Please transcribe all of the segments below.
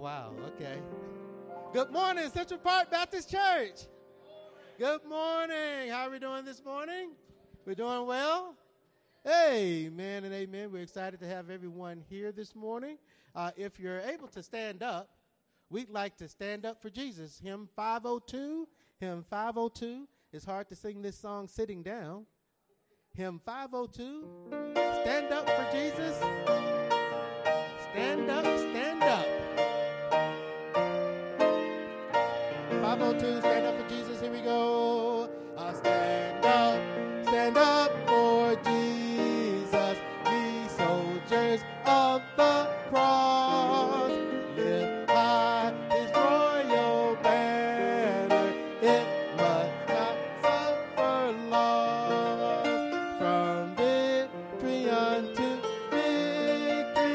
wow. Okay. Good morning, Central Park Baptist Church. Good morning. How are we doing this morning? We're doing well? Amen and amen. We're excited to have everyone here this morning. If you're able to stand up, we'd like to stand up for Jesus. Hymn 502. Hymn 502. It's hard to sing this song sitting down. Hymn 502. Stand up for Jesus. Stand up, stand up. 502, stand up for Jesus. Here we go. Stand up for Jesus. Ye soldiers of the cross, lift high his royal banner. It must not suffer loss. From victory unto victory,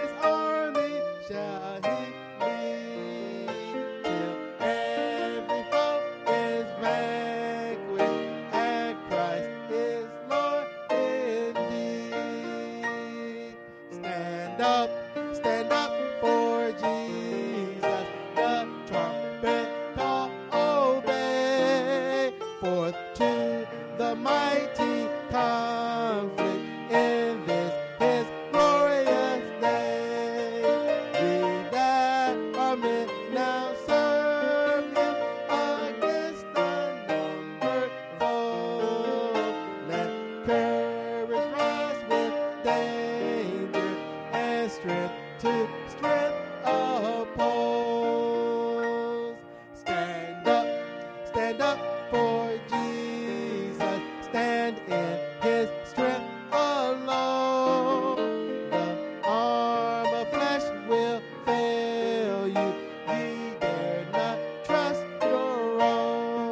his army shall he lead, till every foe is vanquished, and Christ is Lord indeed. Stand up for Jesus, the trumpet call obey, forth to the mighty conflict in this his glorious day. We that are men now serve him against the numbered foe. Let courage rise with danger and strength to strength oppose. Stand up for Jesus, stand in his strength alone. The arm of flesh will fail you, ye dare not trust your own.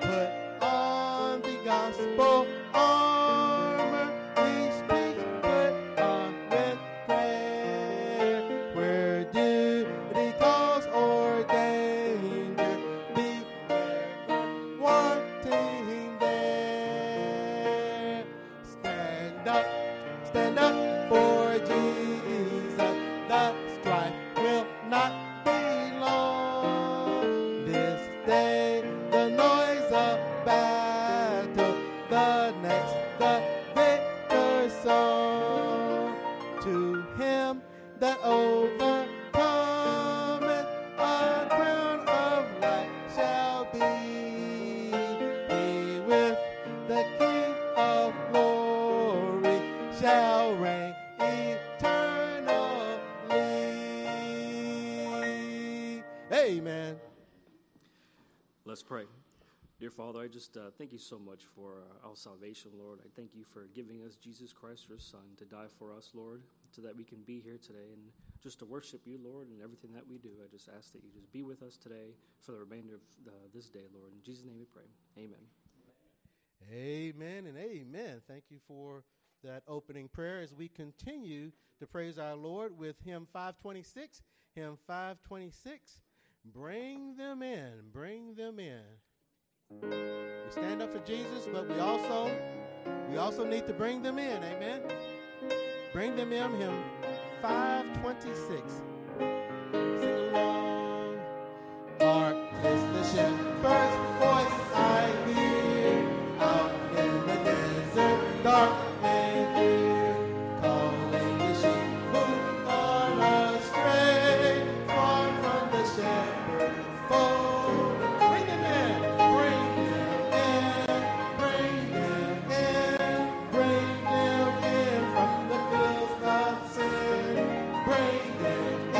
Put on the gospel armor, each speech put on with prayer, where duty calls or danger, beware not wanting there. Stand up for Jesus, the strife will not be long. This day the noise of battle, the next the victor's song. To him that overcometh, a crown of light shall be. He with the King of glory shall reign eternally. Amen. Let's pray. Dear Father, I just thank you so much for our salvation, Lord. I thank you for giving us Jesus Christ, your Son, to die for us, Lord, so that we can be here today and just to worship you, Lord, in everything that we do. I just ask that you just be with us today for the remainder of this day, Lord. In Jesus' name we pray. Amen. Amen and amen. Thank you for that opening prayer as we continue to praise our Lord with hymn 526. Hymn 526. Bring them in. Bring them in. We stand up for Jesus, but we also need to bring them in. Amen. Bring them in. Hymn 526. Sing along. Hark is the shepherd's voice I hear out in the desert dark. Bring them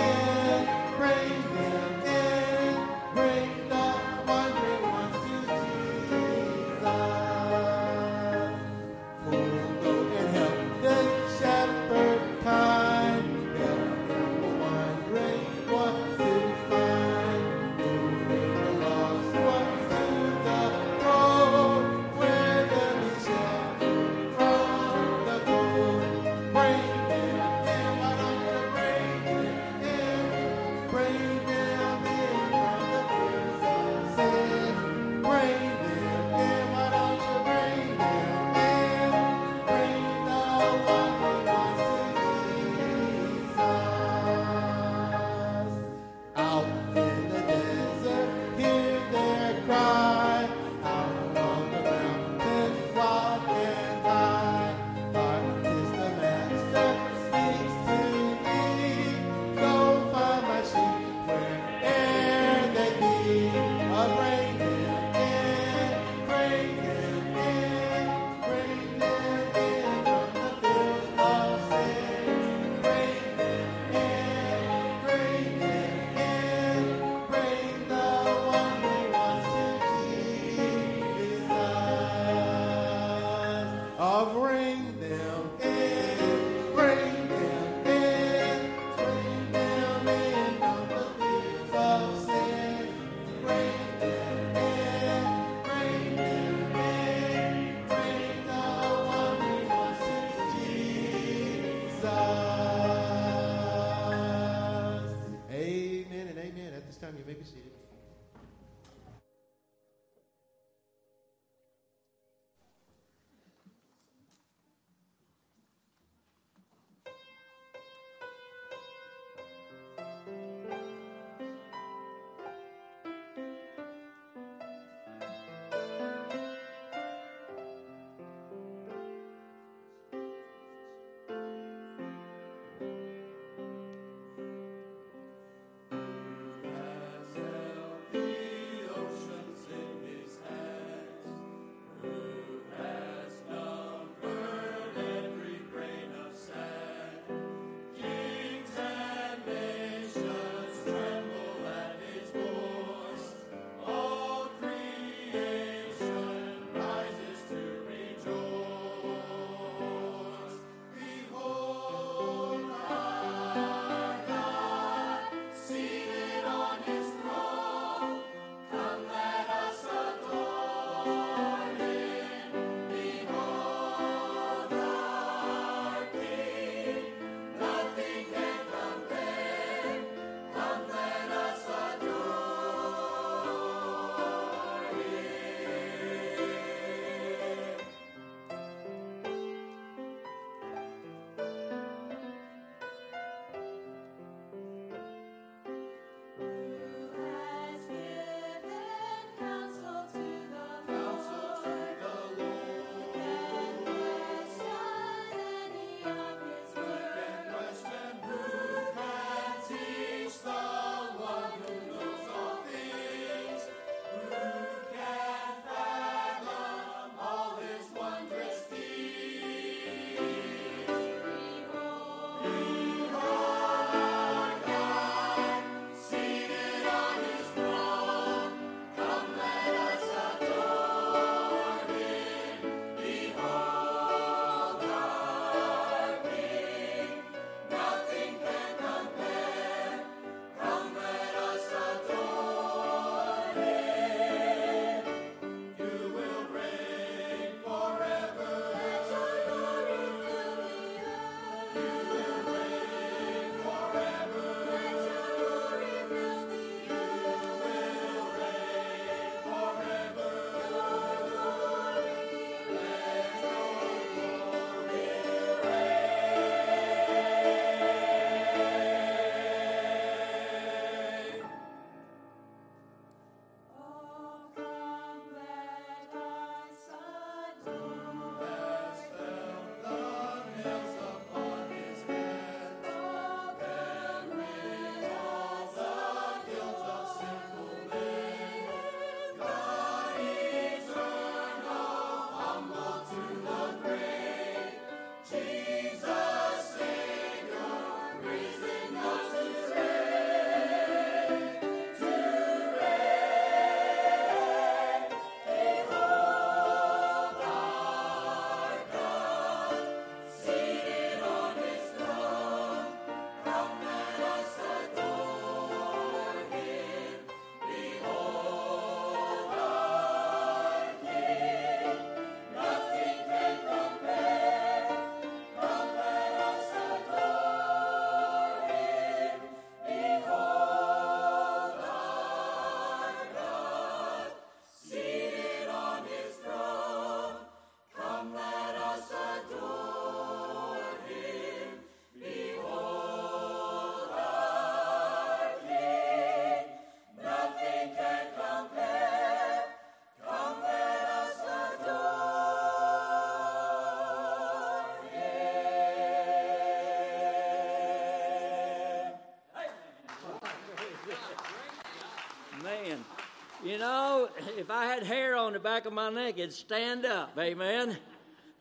You know, if I had hair on the back of my neck, it'd stand up. Amen.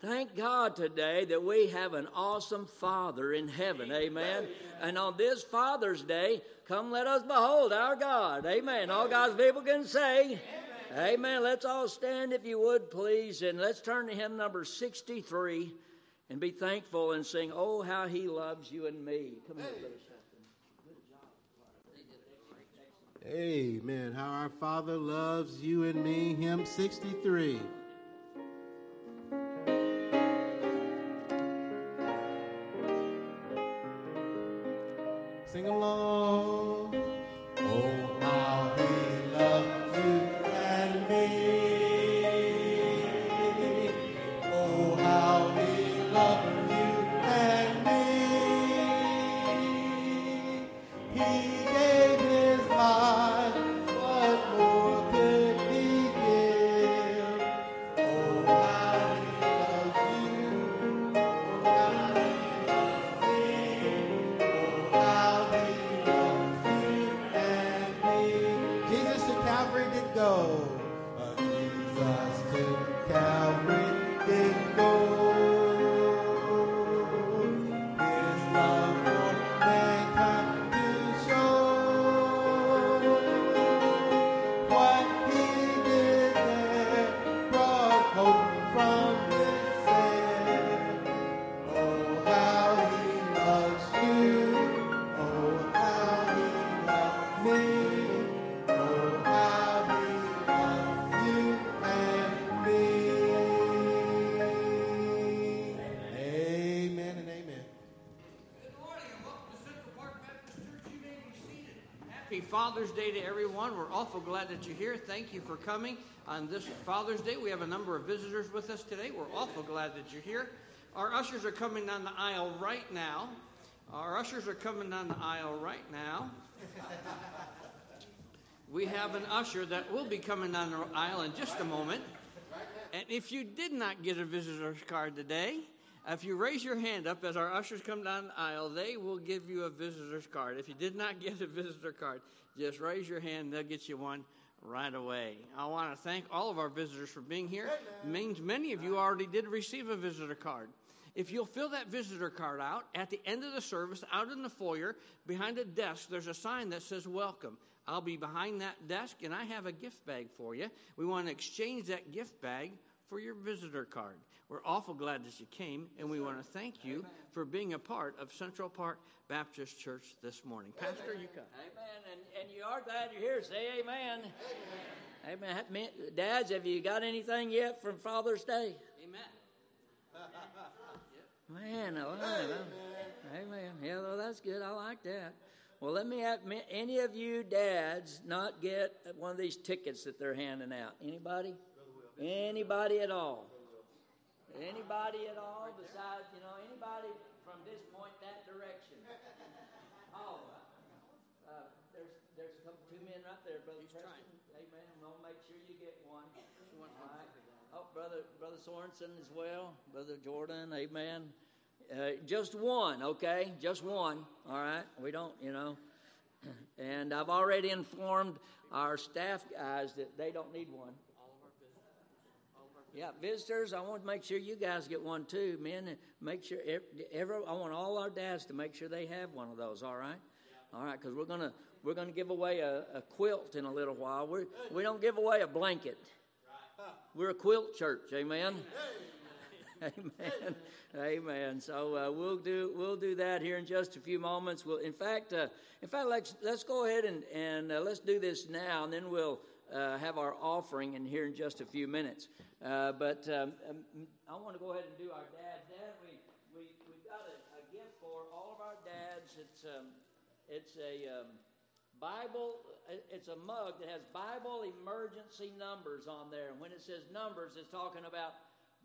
Thank God today that we have an awesome Father in heaven. Amen. And on this Father's Day, come let us behold our God. Amen. All God's people can say, amen. Let's all stand if you would, please, and let's turn to hymn number 63. and be thankful and sing, "Oh, how he loves you and me." Come here, brother. Amen. How our Father loves you and me. Hymn 63. Sing along. Oh, how he loves you and me. Oh, how he loves you and me. He gave his life. Father's Day to everyone. We're awful glad that you're here. Thank you for coming on this Father's Day. We have a number of visitors with us today. We're awful glad that you're here. Our ushers are coming down the aisle right now. We have an usher that will be coming down the aisle in just a moment. And if you did not get a visitor's card today, if you raise your hand up as our ushers come down the aisle, they will give you a visitor's card. If you did not get a visitor card, just raise your hand. They'll get you one right away. I want to thank all of our visitors for being here. It means many of you already did receive a visitor card. If you'll fill that visitor card out, at the end of the service, out in the foyer, behind a desk, there's a sign that says welcome. I'll be behind that desk, and I have a gift bag for you. We want to exchange that gift bag for your visitor card. We're awful glad that you came, and we want to thank you for being a part of Central Park Baptist Church this morning. Pastor, you come. Amen, and you are glad you're here. Say amen. Amen. Amen. Dads, have you got anything yet from Father's Day? Amen. Man, oh, amen. Amen. Yeah, well, that's good. I like that. Well, let me ask, any of you dads not get one of these tickets that they're handing out? Anybody? Anybody at all? Anybody at all besides, you know, anybody from this point that direction? All of us. There's a couple, two men right there, Brother Preston. Amen. I'm going to make sure you get one. Right. Oh, Brother Sorensen as well. Brother Jordan, amen. Just one, okay? Just one, all right? We don't, you know. And I've already informed our staff guys that they don't need one. Yeah, visitors, I want to make sure you guys get one too, men. Make sure I want all our dads to make sure they have one of those. All right, yeah. All right, because we're gonna give away a quilt in a little while. We don't give away a blanket. Right. We're a quilt church, amen. Hey. Amen, hey. Amen. So we'll do that here in just a few moments. In fact, let's go ahead and let's do this now, and then we'll have our offering in here in just a few minutes. I want to go ahead and do our dads. Dad, we've got a gift for all of our dads. It's a Bible. It's a mug that has Bible emergency numbers on there. And when it says numbers, it's talking about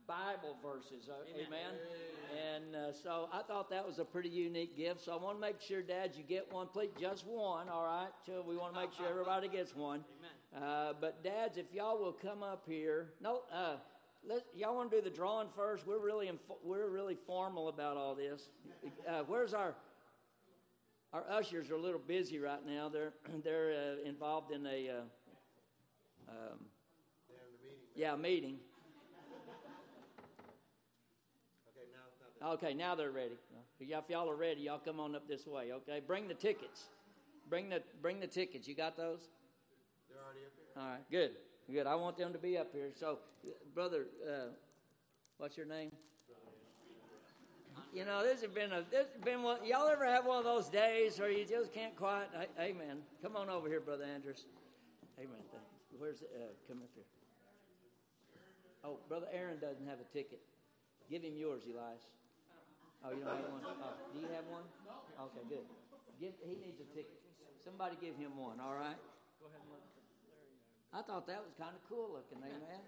Bible verses. Amen. And so I thought that was a pretty unique gift. So I want to make sure, dads, you get one. Please, just one. All right. So we want to make sure everybody gets one. Amen. But dads, if y'all will come up here. No, y'all want to do the drawing first? We're really formal about all this. Where's our ushers are a little busy right now. They're involved in a meeting. Okay, now they're ready. If y'all are ready, y'all come on up this way. Okay, bring the tickets. Bring the tickets. You got those? They're already up here. All right, good. I want them to be up here. So, brother, what's your name? You know, this has been one, y'all ever have one of those days where you just can't quiet? Amen. Come on over here, Brother Andrews. Amen. Where's, come up here. Oh, Brother Aaron doesn't have a ticket. Give him yours, Elias. Oh, you don't have one? Oh, do you have one? Okay, good. He needs a ticket. Somebody give him one, all right? Go ahead and look. I thought that was kind of cool looking, amen?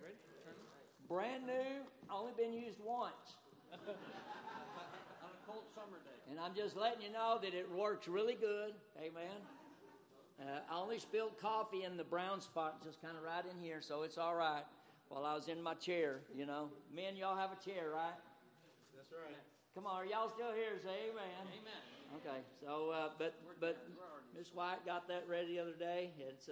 Brand new, only been used once. On a cold summer day. And I'm just letting you know that it works really good, amen? I only spilled coffee in the brown spot, just kind of right in here, so it's all right. While I was in my chair, you know. Men, y'all have a chair, right? That's right. Come on, are y'all still here? Say amen. Amen. Okay, so, but Miss White got that ready the other day. It's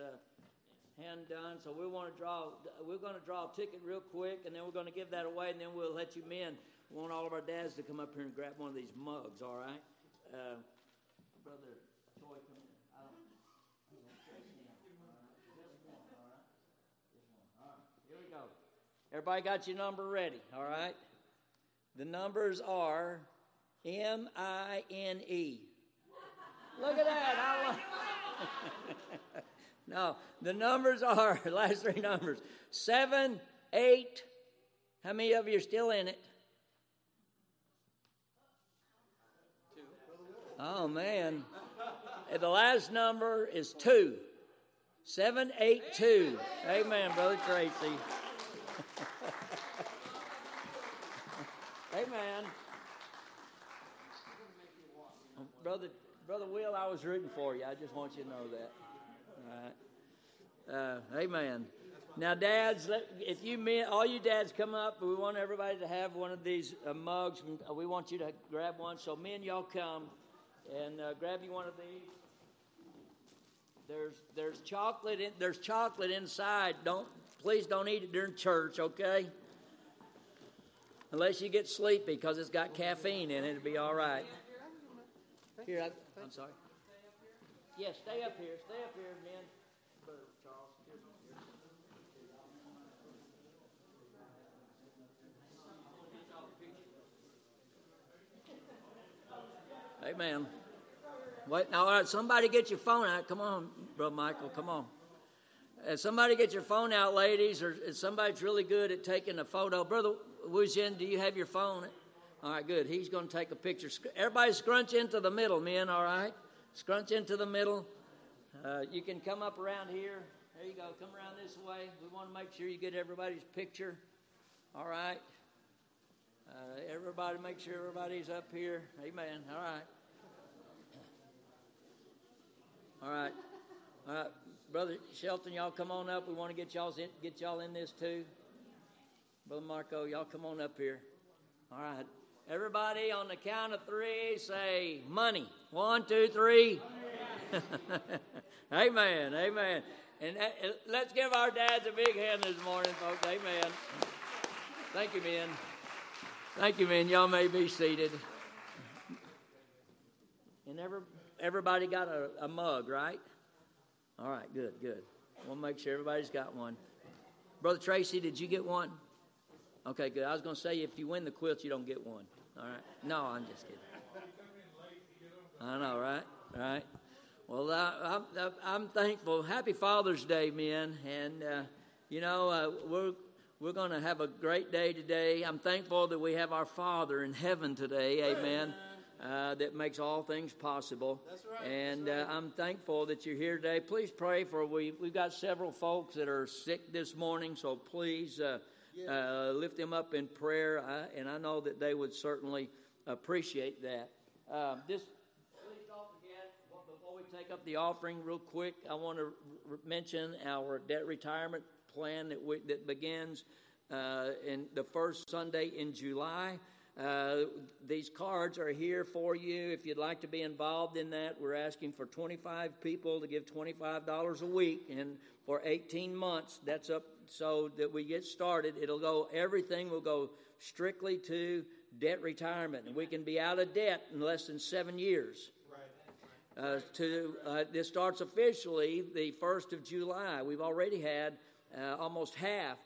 hand done, so we're going to draw a ticket real quick, and then we're going to give that away, and then we'll let you men. We want all of our dads to come up here and grab one of these mugs, all right? Brother Toy, come in. Everybody got your number ready, all right? The numbers are MINE. Look at that. No, the numbers are, last three numbers, 7, 8. How many of you are still in it? 2. Oh, man. And the last number is 2. 782. Amen, Brother Tracy. Amen. Brother Will, I was rooting for you. I just want you to know that. All right. Amen. Now, dads, all you dads come up. We want everybody to have one of these mugs. We want you to grab one. So, men, y'all come and grab you one of these. There's chocolate. There's chocolate inside. Please don't eat it during church, okay? Unless you get sleepy because it's got caffeine in it, it'll be all right. Here, I'm sorry. Yes, yeah, stay up here, men. Brother Charles. Hey, man. Wait, all right, somebody get your phone out. Come on, Brother Michael, come on. Somebody get your phone out, ladies, or somebody's really good at taking a photo. Brother Wujin, do you have your phone? All right, good. He's going to take a picture. Everybody scrunch into the middle, men, all right? Scrunch into the middle. You can come up around here. There you go. Come around this way. We want to make sure you get everybody's picture, all right? Everybody, make sure everybody's up here. Amen. All right. All right. All right. Brother Shelton, y'all come on up. We want to get y'all in this too. Brother Marco, y'all come on up here. All right. Everybody on the count of 3 say money. 1, 2, 3. Amen. Amen. And let's give our dads a big hand this morning, folks. Amen. Thank you, men. Thank you, men. Y'all may be seated. And everybody got a mug, right? All right, good. We'll make sure everybody's got one. Brother Tracy, did you get one? Okay, good. I was going to say if you win the quilt, you don't get one. All right. No, I'm just kidding. I know, right? Right. Well, I'm thankful. Happy Father's Day, men. And you know, we're going to have a great day today. I'm thankful that we have our Father in heaven today. Amen. That makes all things possible. That's right. And that's right. I'm thankful that you're here today. Please pray for we've got several folks that are sick this morning, so please lift them up in prayer. And I know that they would certainly appreciate that. Please don't forget, before we take up the offering real quick, I want to mention our debt retirement plan that begins in the first Sunday in July. These cards are here for you. If you'd like to be involved in that, we're asking for 25 people to give $25 a week, and for 18 months, that's up so that we get started. Everything will go strictly to debt retirement, and we can be out of debt in less than 7 years. This starts officially the 1st of July. We've already had almost half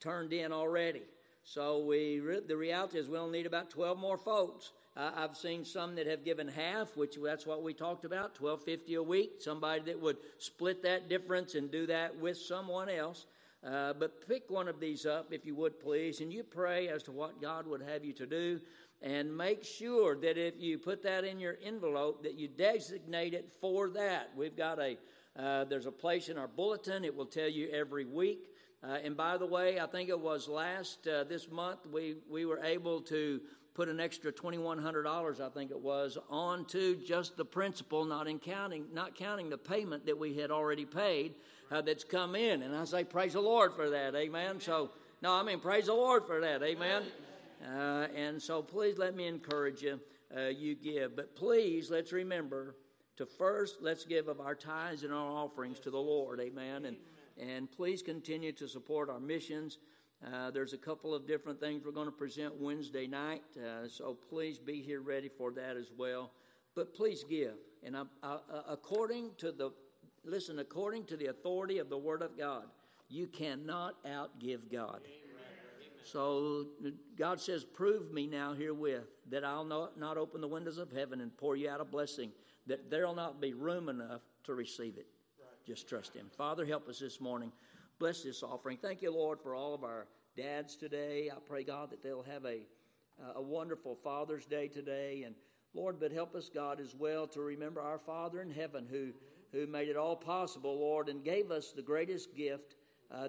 turned in already. So the reality is we'll need about 12 more folks. I've seen some that have given half, which that's what we talked about, $12.50 a week, somebody that would split that difference and do that with someone else. But pick one of these up, if you would, please, and you pray as to what God would have you to do. And make sure that if you put that in your envelope, that you designate it for that. We've got there's a place in our bulletin. It will tell you every week. And by the way, I think it was this month, we were able to put an extra $2,100, I think it was, onto just the principal, not counting the payment that we had already paid that's come in. And I say, praise the Lord for that, amen? So, praise the Lord for that, amen? And so please let me encourage you, you give. But please, let's remember to first, let's give of our tithes and our offerings to the Lord, amen? And please continue to support our missions. There's a couple of different things we're going to present Wednesday night, so please be here ready for that as well. But please give. And according to the authority of the Word of God, you cannot outgive God. So God says, prove me now herewith that I'll not open the windows of heaven and pour you out a blessing, that there'll not be room enough to receive it. Right. Just trust him. Father, help us this morning. Bless this offering. Thank you, Lord, for all of our dads today. I pray, God, that they'll have a wonderful Father's Day today. And, Lord, but help us, God, as well to remember our Father in heaven who made it all possible, Lord, and gave us the greatest gift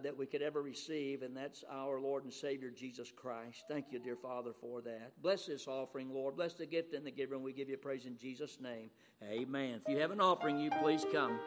that we could ever receive, and that's our Lord and Savior, Jesus Christ. Thank you, dear Father, for that. Bless this offering, Lord. Bless the gift and the giver, and we give you praise in Jesus' name. Amen. If you have an offering, you please come.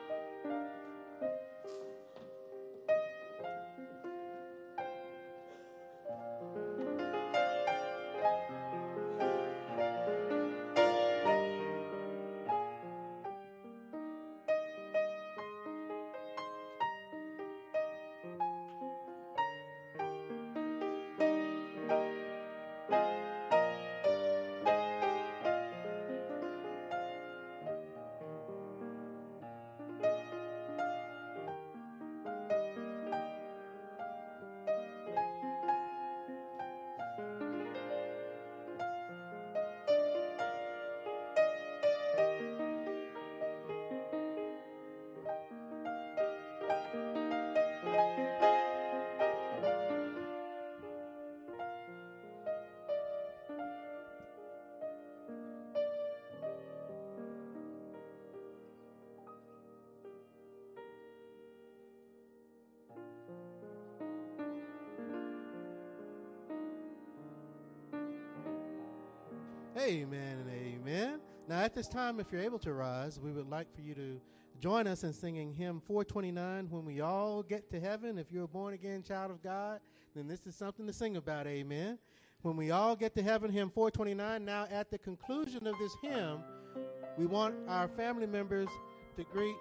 Amen and amen. Now at this time, if you're able to rise, we would like for you to join us in singing hymn 429, When We All Get to Heaven. If you're a born-again child of God, then this is something to sing about, amen. When we all get to heaven, hymn 429. Now at the conclusion of this hymn, we want our family members to greet.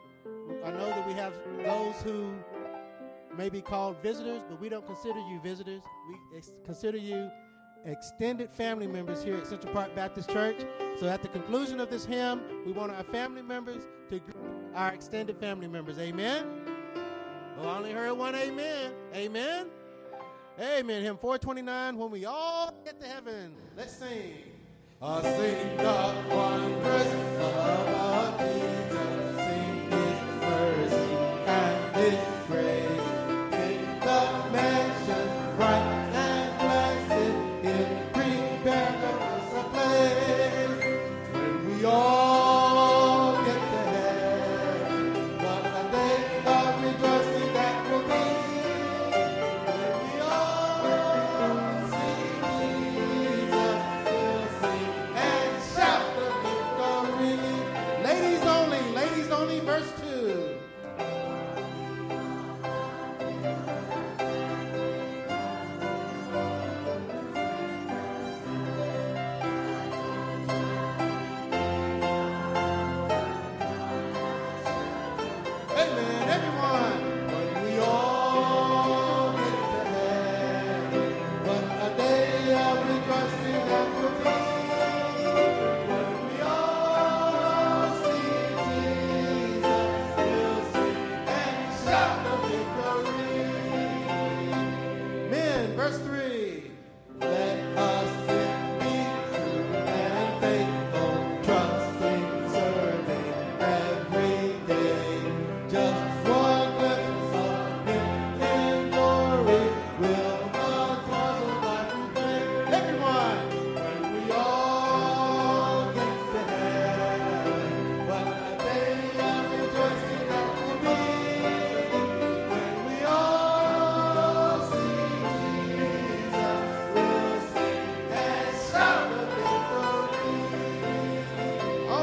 I know that we have those who may be called visitors, but we don't consider you visitors. We consider you extended family members here at Central Park Baptist Church. So at the conclusion of this hymn, we want our family members to greet our extended family members. Amen? Well, I only heard one amen. Amen? Amen. Hymn 429, When We All Get to Heaven. Let's sing. I sing the wonders of Jesus. Sing His mercy and His grace. Make the mansion right.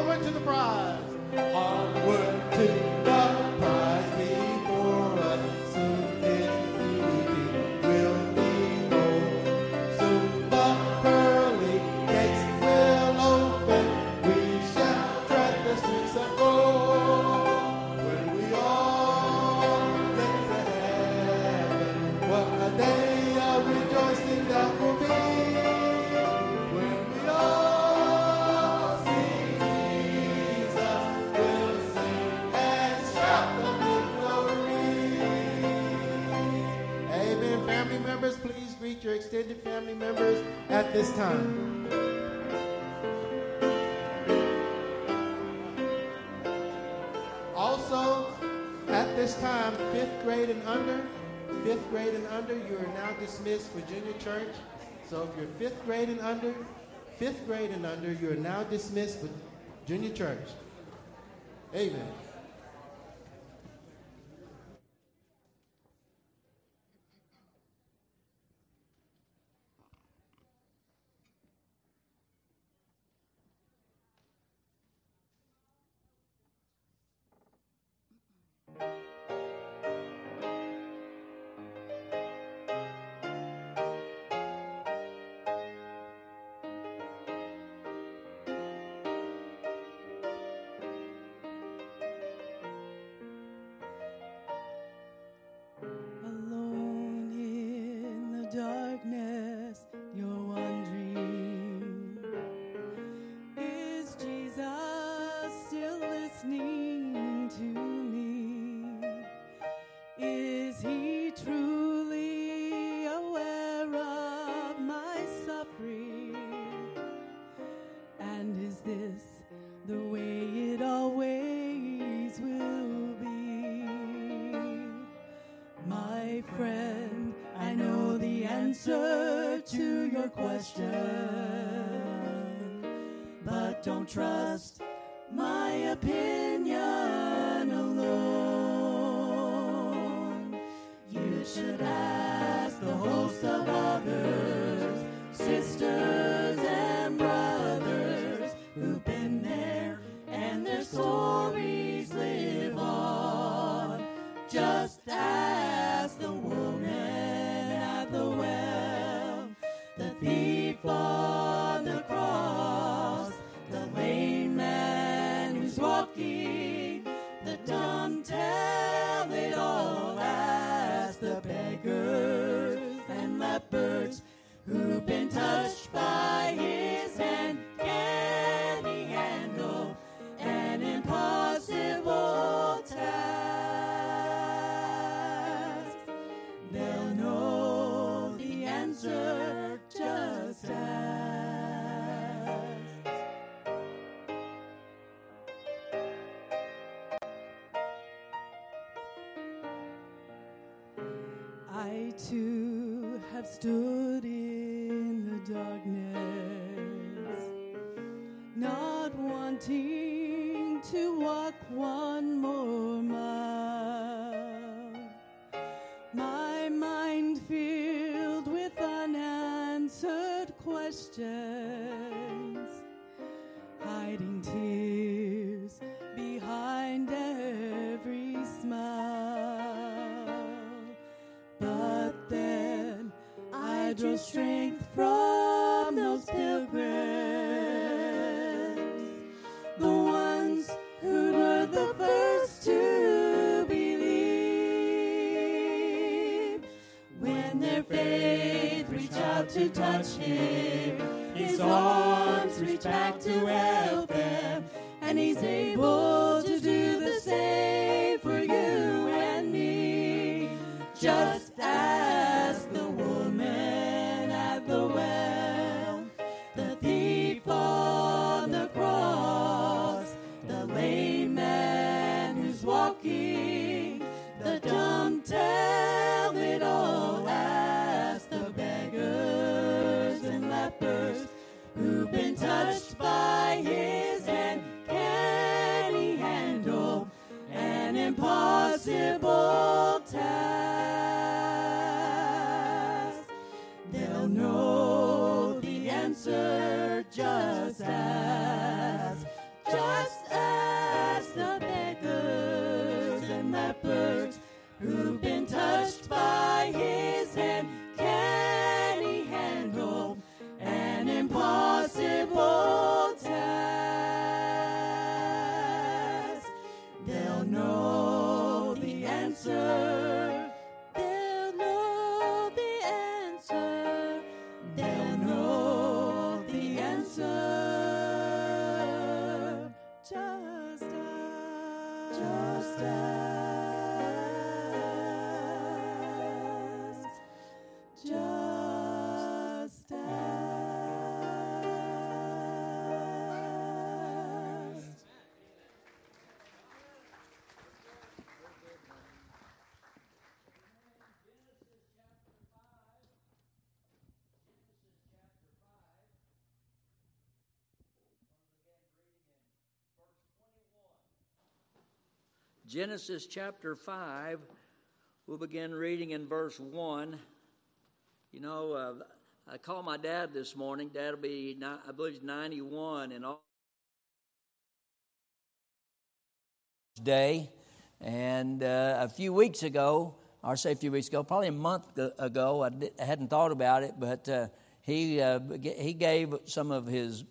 onward to the prize. Onward to the prize before us. Soon its beauty will be gold. Soon the pearly gates will open. We shall tread the streets of gold. When we all get to heaven, what a day of rejoicing that will be. Please greet your extended family members at this time. Also, at this time, fifth grade and under, you are now dismissed for junior church. So if you're fifth grade and under, you are now dismissed for junior church. Amen. Just ask. Genesis chapter 5, we'll begin reading in verse 1. You know, I called my dad this morning. Dad will be, I believe, 91 in August day. And a few weeks ago, or say a few weeks ago, probably a month ago, I hadn't thought about it, but he gave some of his,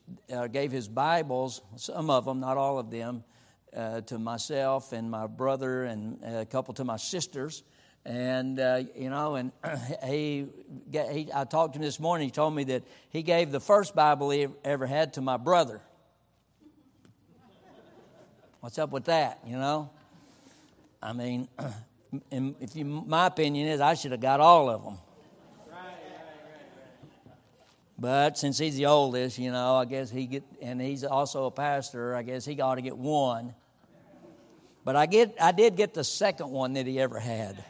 gave his Bibles, some of them, not all of them, to myself and my brother and a couple to my sisters. And, you know, and I talked to him this morning. He told me that he gave the first Bible he ever had to my brother. What's up with that, you know? I mean, my opinion is I should have got all of them. But since he's the oldest, you know, I guess and he's also a pastor, I guess he ought to get one. But I did get the second one that he ever had.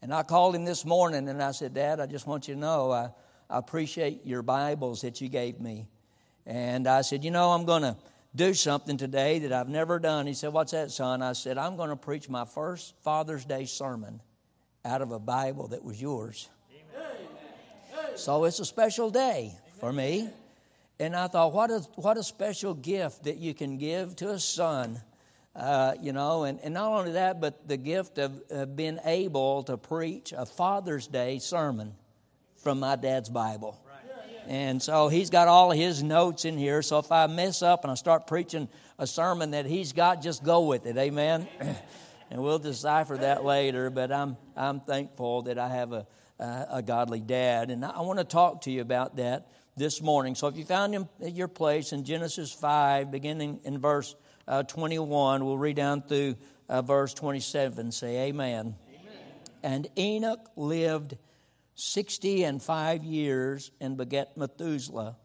And I called him this morning and I said, Dad, I just want you to know I appreciate your Bibles that you gave me. And I said, you know, I'm going to do something today that I've never done. He said, what's that, son? I said, I'm going to preach my first Father's Day sermon out of a Bible that was yours. So it's a special day for me. And I thought, what a special gift that you can give to a son, you know. And not only that, but the gift of being able to preach a Father's Day sermon from my dad's Bible. And so he's got all his notes in here. So if I mess up and I start preaching a sermon that he's got, just go with it. Amen. And we'll decipher that later. But I'm thankful that I have a godly dad, and I want to talk to you about that this morning. So if you found him at your place in Genesis 5, beginning in verse 21, we'll read down through verse 27. Say amen. Amen. And Enoch lived 65 years and begat Methuselah.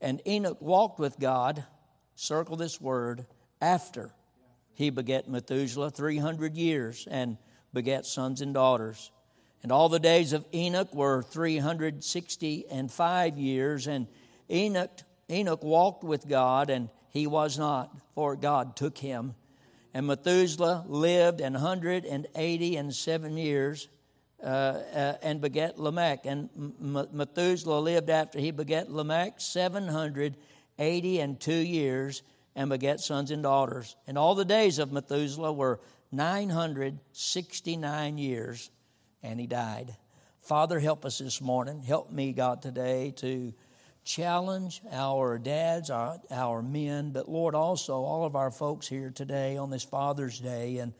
And Enoch walked with God, circle this word, after he begat Methuselah 300 years and begat sons and daughters. And all the days of Enoch were 365 years, and Enoch walked with God, and he was not, for God took him. And Methuselah lived 187 years, and begat Lamech. And Methuselah lived after he begat Lamech 782 years, and begat sons and daughters. And all the days of Methuselah were 969 years. And he died. Father, help us this morning. Help me, God, today to challenge our dads, our men, but Lord, also all of our folks here today on this Father's Day. And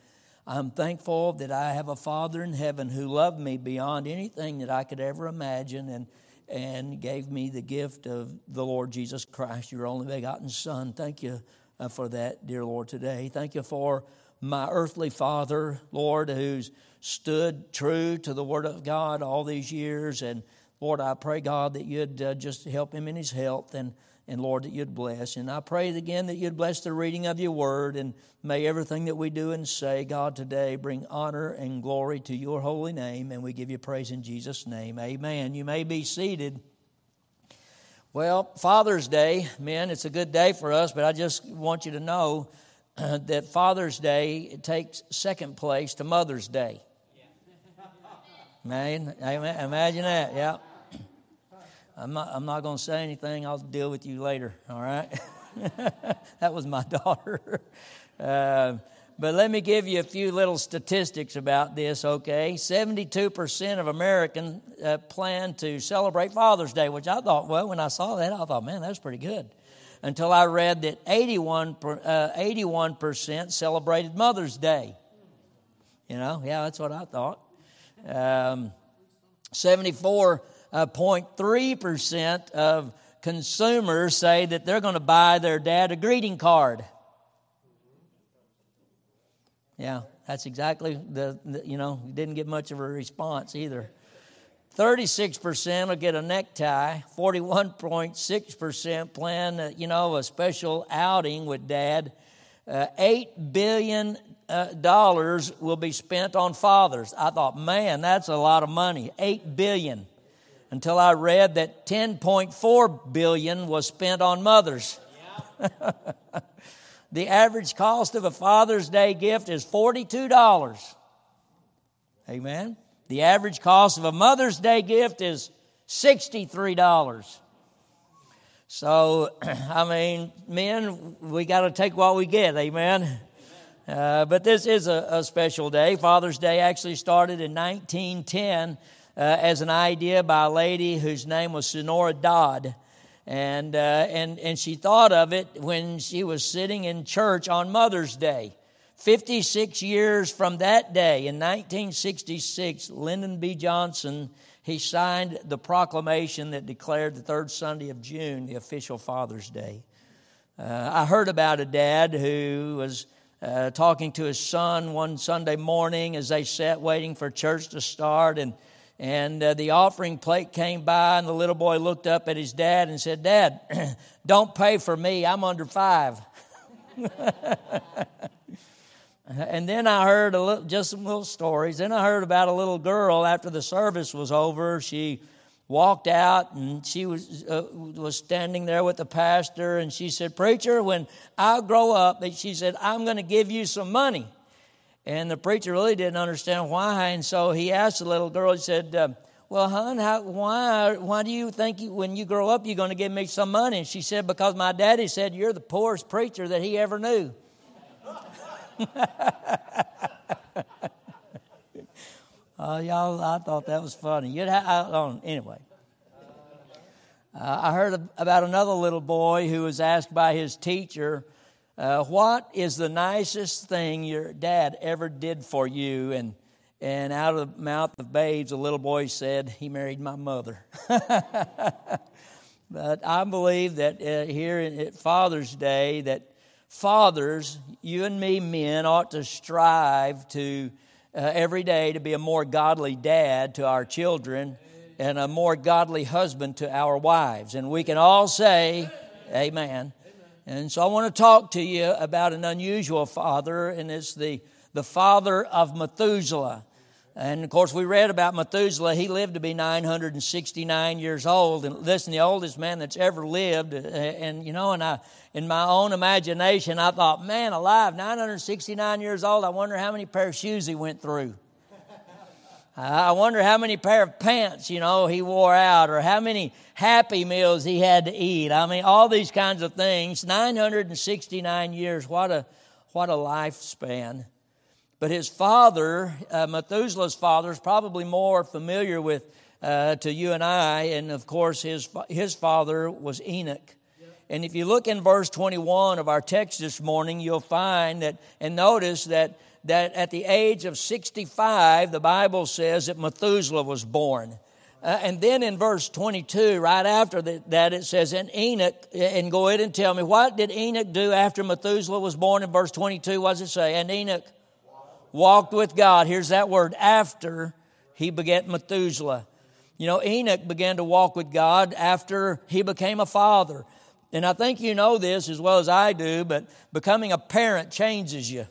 I'm thankful that I have a Father in heaven who loved me beyond anything that I could ever imagine and gave me the gift of the Lord Jesus Christ, your only begotten Son. Thank you for that, dear Lord, today. Thank you for my earthly father, Lord, who's stood true to the Word of God all these years. And, Lord, I pray, God, that you'd just help him in his health. And, Lord, that you'd bless. And I pray again that you'd bless the reading of your Word. And may everything that we do and say, God, today bring honor and glory to your holy name. And we give you praise in Jesus' name. Amen. You may be seated. Well, Father's Day, men, it's a good day for us. But I just want you to know that Father's Day takes second place to Mother's Day. Man, imagine that, yeah. I'm not going to say anything. I'll deal with you later, all right? That was my daughter. But let me give you a few little statistics about this, okay? 72% of Americans plan to celebrate Father's Day, which I thought, well, when I saw that, I thought, man, that's pretty good. Until I read that 81% celebrated Mother's Day. You know, yeah, that's what I thought. 74.3% of consumers say that they're going to buy their dad a greeting card. Yeah, that's exactly you didn't get much of a response either. 36% will get a necktie. 41.6% plan, a special outing with Dad. $8 billion will be spent on fathers. I thought, man, that's a lot of money. $8 billion. Until I read that $10.4 billion was spent on mothers. Yeah. The average cost of a Father's Day gift is $42. Amen. The average cost of a Mother's Day gift is $63. So, men, we got to take what we get, amen? But this is a special day. Father's Day actually started in 1910 as an idea by a lady whose name was Sonora Dodd. And she thought of it when she was sitting in church on Mother's Day. 56 years from that day, in 1966, Lyndon B. Johnson, he signed the proclamation that declared the third Sunday of June the official Father's Day. I heard about a dad who was talking to his son one Sunday morning as they sat waiting for church to start, and the offering plate came by, and the little boy looked up at his dad and said, "Dad, don't pay for me, I'm under 5." And then I heard some little stories. Then I heard about a little girl after the service was over. She walked out and she was standing there with the pastor, and she said, "Preacher, when I grow up," she said, "I'm going to give you some money." And the preacher really didn't understand why, and so he asked the little girl. He said, "Well, hon, why do you think when you grow up you're going to give me some money?" And she said, "Because my daddy said you're the poorest preacher that he ever knew." Y'all, I thought that was funny. Anyway, I heard about another little boy who was asked by his teacher, "What is the nicest thing your dad ever did for you?" And out of the mouth of babes, a little boy said, "He married my mother." But I believe that here at Father's Day, that fathers, you and me men, ought to strive to every day to be a more godly dad to our children and a more godly husband to our wives. And we can all say, amen. And so I want to talk to you about an unusual father, and it's the father of Methuselah. And, of course, we read about Methuselah. He lived to be 969 years old. And listen, the oldest man that's ever lived. And in my own imagination, I thought, man, alive, 969 years old, I wonder how many pair of shoes he went through. I wonder how many pair of pants, he wore out, or how many Happy Meals he had to eat. All these kinds of things. 969 years, what a lifespan. But his father, Methuselah's father, is probably more familiar with to you and I. And, of course, his father was Enoch. Yep. And if you look in verse 21 of our text this morning, you'll find that, and notice that at the age of 65, the Bible says that Methuselah was born. And then in verse 22, right after that, it says, and Enoch, and go ahead and tell me, what did Enoch do after Methuselah was born? In verse 22, what does it say? And Enoch walked with God. Here's that word, after he begat Methuselah. Enoch began to walk with God after he became a father. And I think you know this as well as I do, but becoming a parent changes you,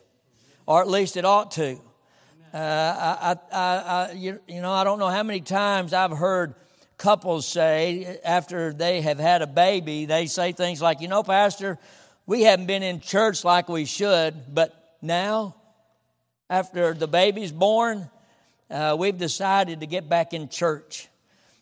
or at least it ought to. I don't know how many times I've heard couples say after they have had a baby, they say things like, "Pastor, we haven't been in church like we should, but now, after the baby's born, we've decided to get back in church."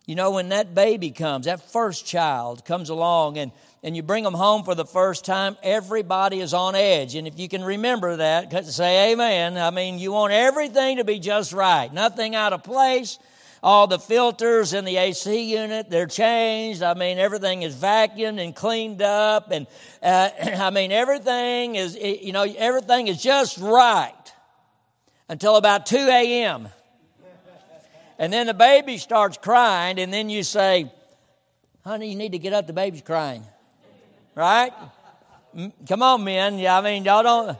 When that baby comes, that first child comes along, and you bring them home for the first time, everybody is on edge. And if you can remember that, say amen. You want everything to be just right, nothing out of place. All the filters in the AC unit, they're changed. Everything is vacuumed and cleaned up. And, everything is, everything is just right. Until about 2 a.m. And then the baby starts crying, and then you say, "Honey, you need to get up. The baby's crying." Right? Come on, men. Y'all don't.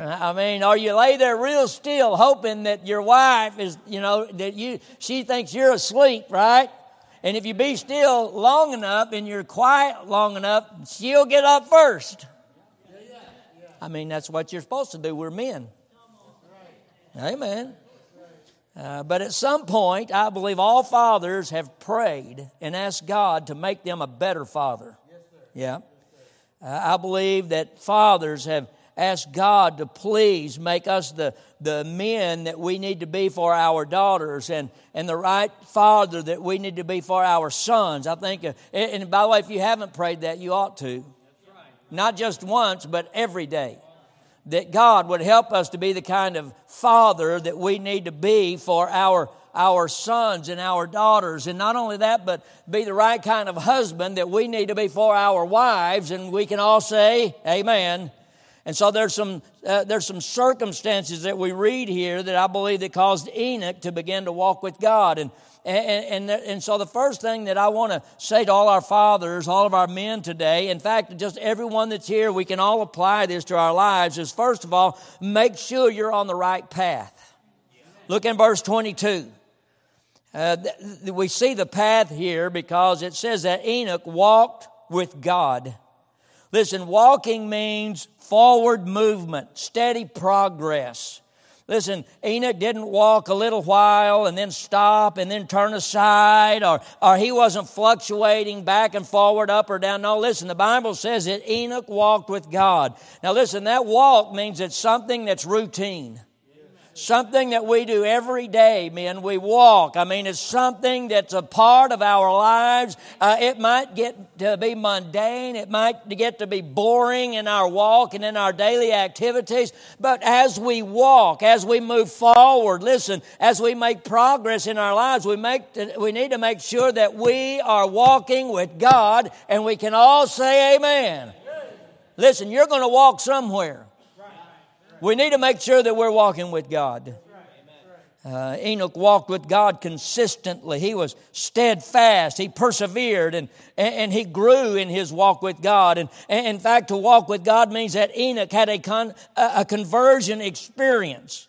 I mean, or you lay there real still hoping that your wife is, you know, that she thinks you're asleep, right? And if you be still long enough and you're quiet long enough, she'll get up first. I mean, that's what you're supposed to do. We're men. Amen. But at some point, I believe all fathers have prayed and asked God to make them a better father. Yeah. I believe that fathers have asked God to please make us the men that we need to be for our daughters and the right father that we need to be for our sons. I think, and by the way, if you haven't prayed that, you ought to. Not just once, but every day. That God would help us to be the kind of father that we need to be for our sons and our daughters. And not only that, but be the right kind of husband that we need to be for our wives. And we can all say, amen. And so there's some circumstances that we read here that I believe that caused Enoch to begin to walk with God. And so the first thing that I want to say to all our fathers, all of our men today, in fact, just everyone that's here, we can all apply this to our lives, is first of all, make sure you're on the right path. Look in verse 22. We see the path here because it says that Enoch walked with God. Listen, walking means forward movement, steady progress. Listen, Enoch didn't walk a little while and then stop and then turn aside, or he wasn't fluctuating back and forward, up or down. No, listen, the Bible says that Enoch walked with God. Now listen, that walk means it's something that's routine. Something that we do every day, men. We walk. I mean, it's something that's a part of our lives. It might get to be mundane. It might get to be boring in our walk and in our daily activities. But as we walk, as we move forward, listen, as we make progress in our lives, we need to make sure that we are walking with God, and we can all say amen. Listen, you're going to walk somewhere. We need to make sure that we're walking with God. Enoch walked with God consistently. He was steadfast. He persevered and he grew in his walk with God. And in fact, to walk with God means that Enoch had a conversion experience.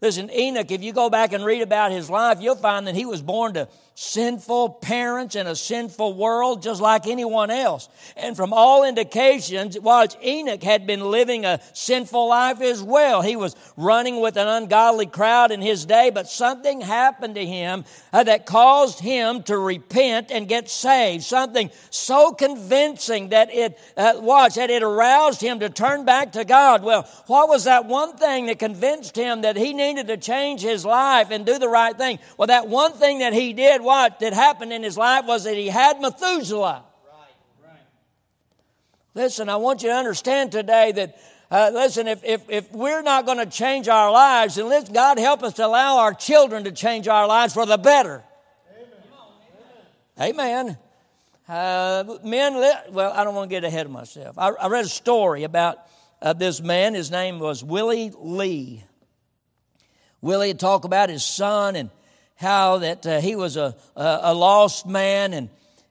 Listen, Enoch, if you go back and read about his life, you'll find that he was born to sinful parents in a sinful world just like anyone else. And from all indications, while Enoch had been living a sinful life as well, he was running with an ungodly crowd in his day, but something happened to him that caused him to repent and get saved. Something so convincing that it aroused him to turn back to God. Well, what was that one thing that convinced him that he needed to change his life and do the right thing? Well, that one thing that he did, what that happened in his life, was that he had Methuselah. Right. Listen, I want you to understand today that, if we're not going to change our lives, then let God help us to allow our children to change our lives for the better. Amen. Men, I don't want to get ahead of myself. I read a story about this man. His name was Willie Lee. Willie would talk about his son and how that he was a lost man,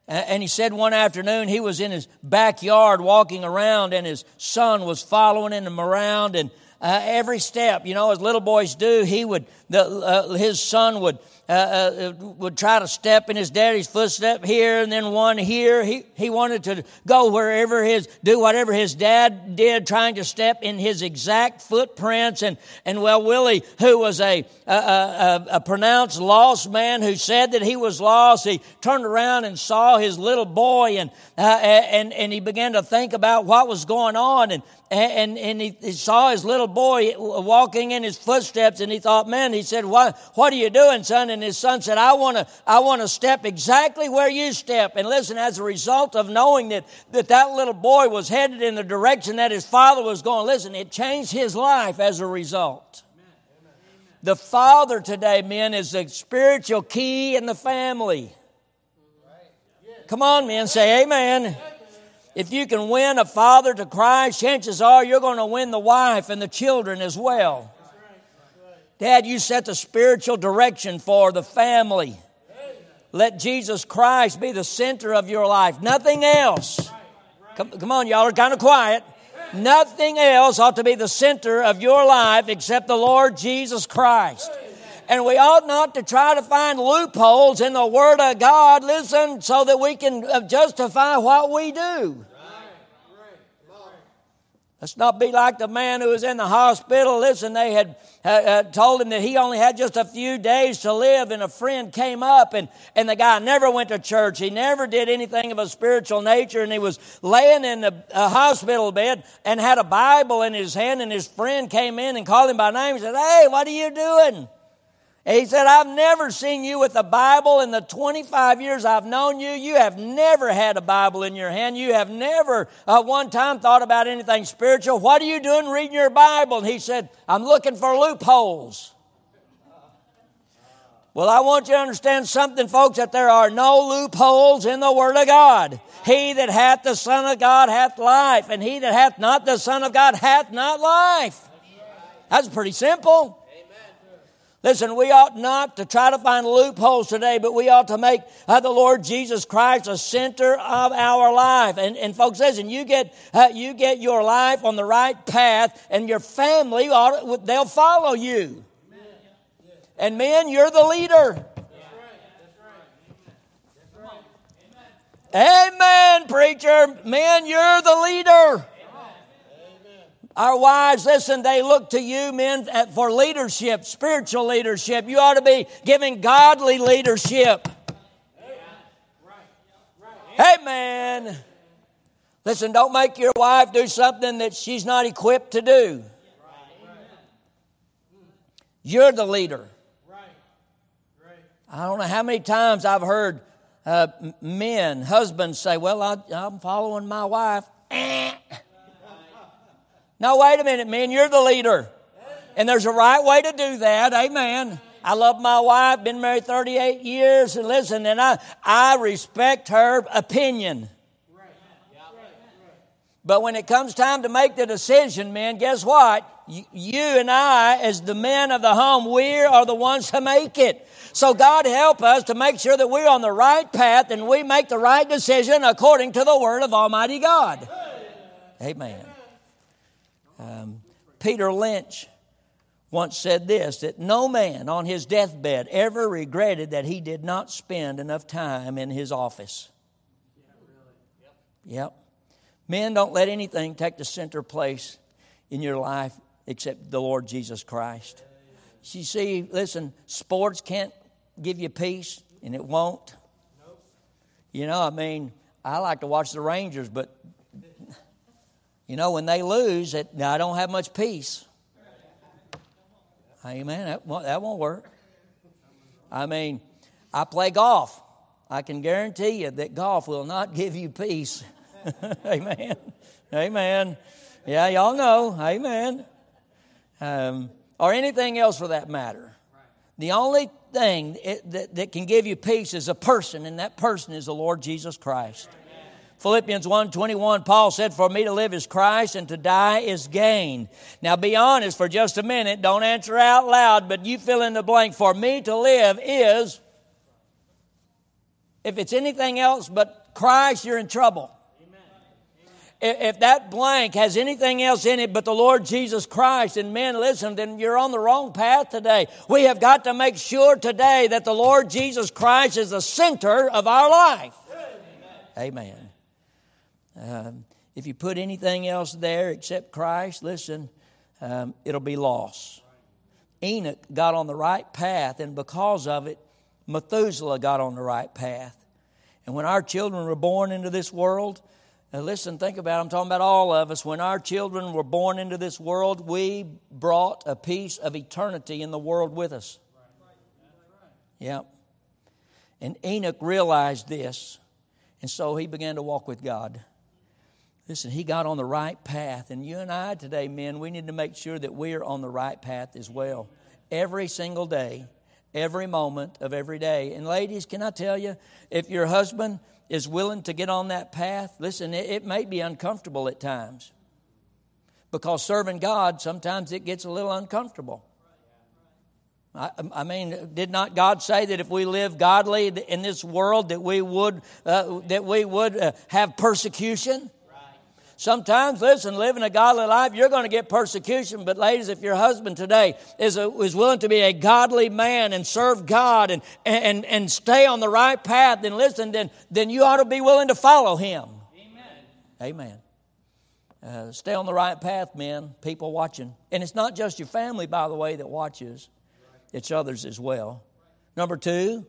and he said one afternoon he was in his backyard walking around, and his son was following him around, and every step, you know, as little boys do, his son would try to step in his daddy's footstep here and then one here. He wanted to go wherever do whatever his dad did, trying to step in his exact footprints. And Willie, who was a pronounced lost man who said that he was lost, he turned around and saw his little boy, and he began to think about what was going on, and he saw his little boy walking in his footsteps, and he thought, man, he said, what are you doing, son? And his son said, I want to step exactly where you step. And listen, as a result of knowing that little boy was headed in the direction that his father was going, listen, it changed his life as a result. Amen. The father today, men, is the spiritual key in the family. Right. Come on, men, say amen. If you can win a father to Christ, chances are you're going to win the wife and the children as well. Dad, you set the spiritual direction for the family. Let Jesus Christ be the center of your life. Nothing else. Come on, y'all are kind of quiet. Nothing else ought to be the center of your life except the Lord Jesus Christ. And we ought not to try to find loopholes in the Word of God, listen, so that we can justify what we do. Let's not be like the man who was in the hospital. Listen, they had told him that he only had just a few days to live, and a friend came up, and the guy never went to church. He never did anything of a spiritual nature, and he was laying in the hospital bed and had a Bible in his hand, and his friend came in and called him by name and said, "Hey, what are you doing?" And he said, "I've never seen you with a Bible in the 25 years I've known you. You have never had a Bible in your hand. You have never one time thought about anything spiritual. What are you doing reading your Bible?" And he said, "I'm looking for loopholes." Well, I want you to understand something, folks, that there are no loopholes in the Word of God. He that hath the Son of God hath life, and he that hath not the Son of God hath not life. That's pretty simple. Listen, we ought not to try to find loopholes today, but we ought to make the Lord Jesus Christ a center of our life. And folks, listen, you get your life on the right path, and your family, they'll follow you. Amen. And men, you're the leader. That's right. Amen, preacher. Men, you're the leader. Our wives, listen, they look to you, men, for leadership, spiritual leadership. You ought to be giving godly leadership. Amen. Listen, don't make your wife do something that she's not equipped to do. You're the leader. I don't know how many times I've heard men, husbands say, "Well, I'm following my wife." No, wait a minute, man, you're the leader. And there's a right way to do that, amen. I love my wife, been married 38 years, and listen, and I respect her opinion. But when it comes time to make the decision, man, guess what? You and I, as the men of the home, we are the ones to make it. So God help us to make sure that we're on the right path and we make the right decision according to the Word of Almighty God. Amen. Peter Lynch once said this, that no man on his deathbed ever regretted that he did not spend enough time in his office. Yeah, really. Yep. Men, don't let anything take the center place in your life except the Lord Jesus Christ. You see, listen, sports can't give you peace, and it won't. Nope. You know, I mean, I like to watch the Rangers, but you know, when they lose, I don't have much peace. Amen. That won't work. I mean, I play golf. I can guarantee you that golf will not give you peace. Amen. Amen. Yeah, y'all know. Amen. Or anything else for that matter. The only thing that can give you peace is a person, and that person is the Lord Jesus Christ. Philippians 1:21, Paul said, "For me to live is Christ, and to die is gain." Now be honest for just a minute. Don't answer out loud, but you fill in the blank. For me to live is, if it's anything else but Christ, you're in trouble. Amen. If that blank has anything else in it but the Lord Jesus Christ, and men, listen, then you're on the wrong path today. We have got to make sure today that the Lord Jesus Christ is the center of our life. Amen. Amen. If you put anything else there except Christ, listen, it'll be lost. Enoch got on the right path, and because of it, Methuselah got on the right path. And when our children were born into this world, listen, think about it, I'm talking about all of us. When our children were born into this world, we brought a piece of eternity in the world with us. Yeah. And Enoch realized this, and so he began to walk with God. Listen, he got on the right path. And you and I today, men, we need to make sure that we are on the right path as well. Every single day, every moment of every day. And ladies, can I tell you, if your husband is willing to get on that path, listen, it may be uncomfortable at times. Because serving God, sometimes it gets a little uncomfortable. I mean, did not God say that if we live godly in this world that we would have persecution? Sometimes, listen, living a godly life, you're going to get persecution. But ladies, if your husband today is willing to be a godly man and serve God and stay on the right path, then listen, then you ought to be willing to follow him. Amen. Stay on the right path, men, people watching. And it's not just your family, by the way, that watches. It's others as well. Number two,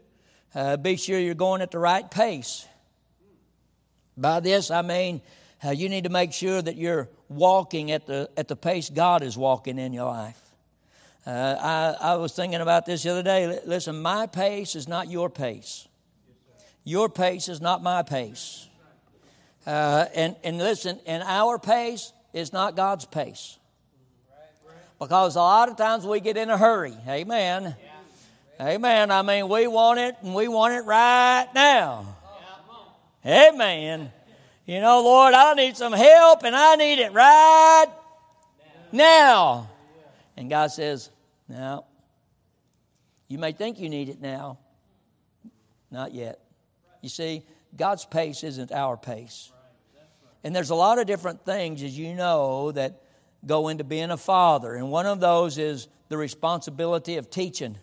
be sure you're going at the right pace. By this, I mean you need to make sure that you're walking at the pace God is walking in your life. I was thinking about this the other day. Listen, my pace is not your pace. Your pace is not my pace. And listen, and our pace is not God's pace. Because a lot of times we get in a hurry. Amen. Yeah. Amen. I mean, we want it, and we want it right now. Yeah. Amen. You know, Lord, I need some help, and I need it right now. And God says, no. You may think you need it now. Not yet. You see, God's pace isn't our pace. And there's a lot of different things, as you know, that go into being a father. And one of those is the responsibility of teaching.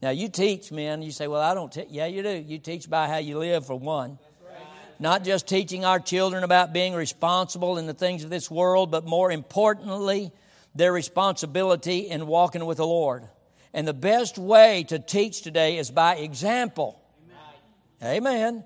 Now, you teach, men. You say, well, I don't teach. Yeah, you do. You teach by how you live, for one. Right. Not just teaching our children about being responsible in the things of this world, but more importantly, their responsibility in walking with the Lord. And the best way to teach today is by example. Amen. Amen.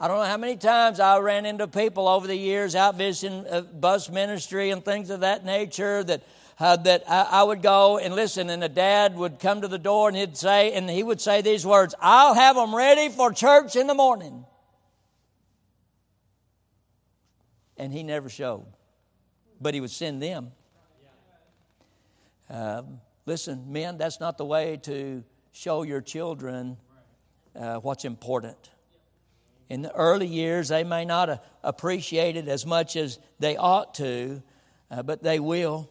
I don't know how many times I ran into people over the years out visiting bus ministry and things of that nature that I would go and listen, and the dad would come to the door and he would say these words, "I'll have them ready for church in the morning." And he never showed, but he would send them. Listen, men, that's not the way to show your children what's important. In the early years, they may not appreciate it as much as they ought to, but they will.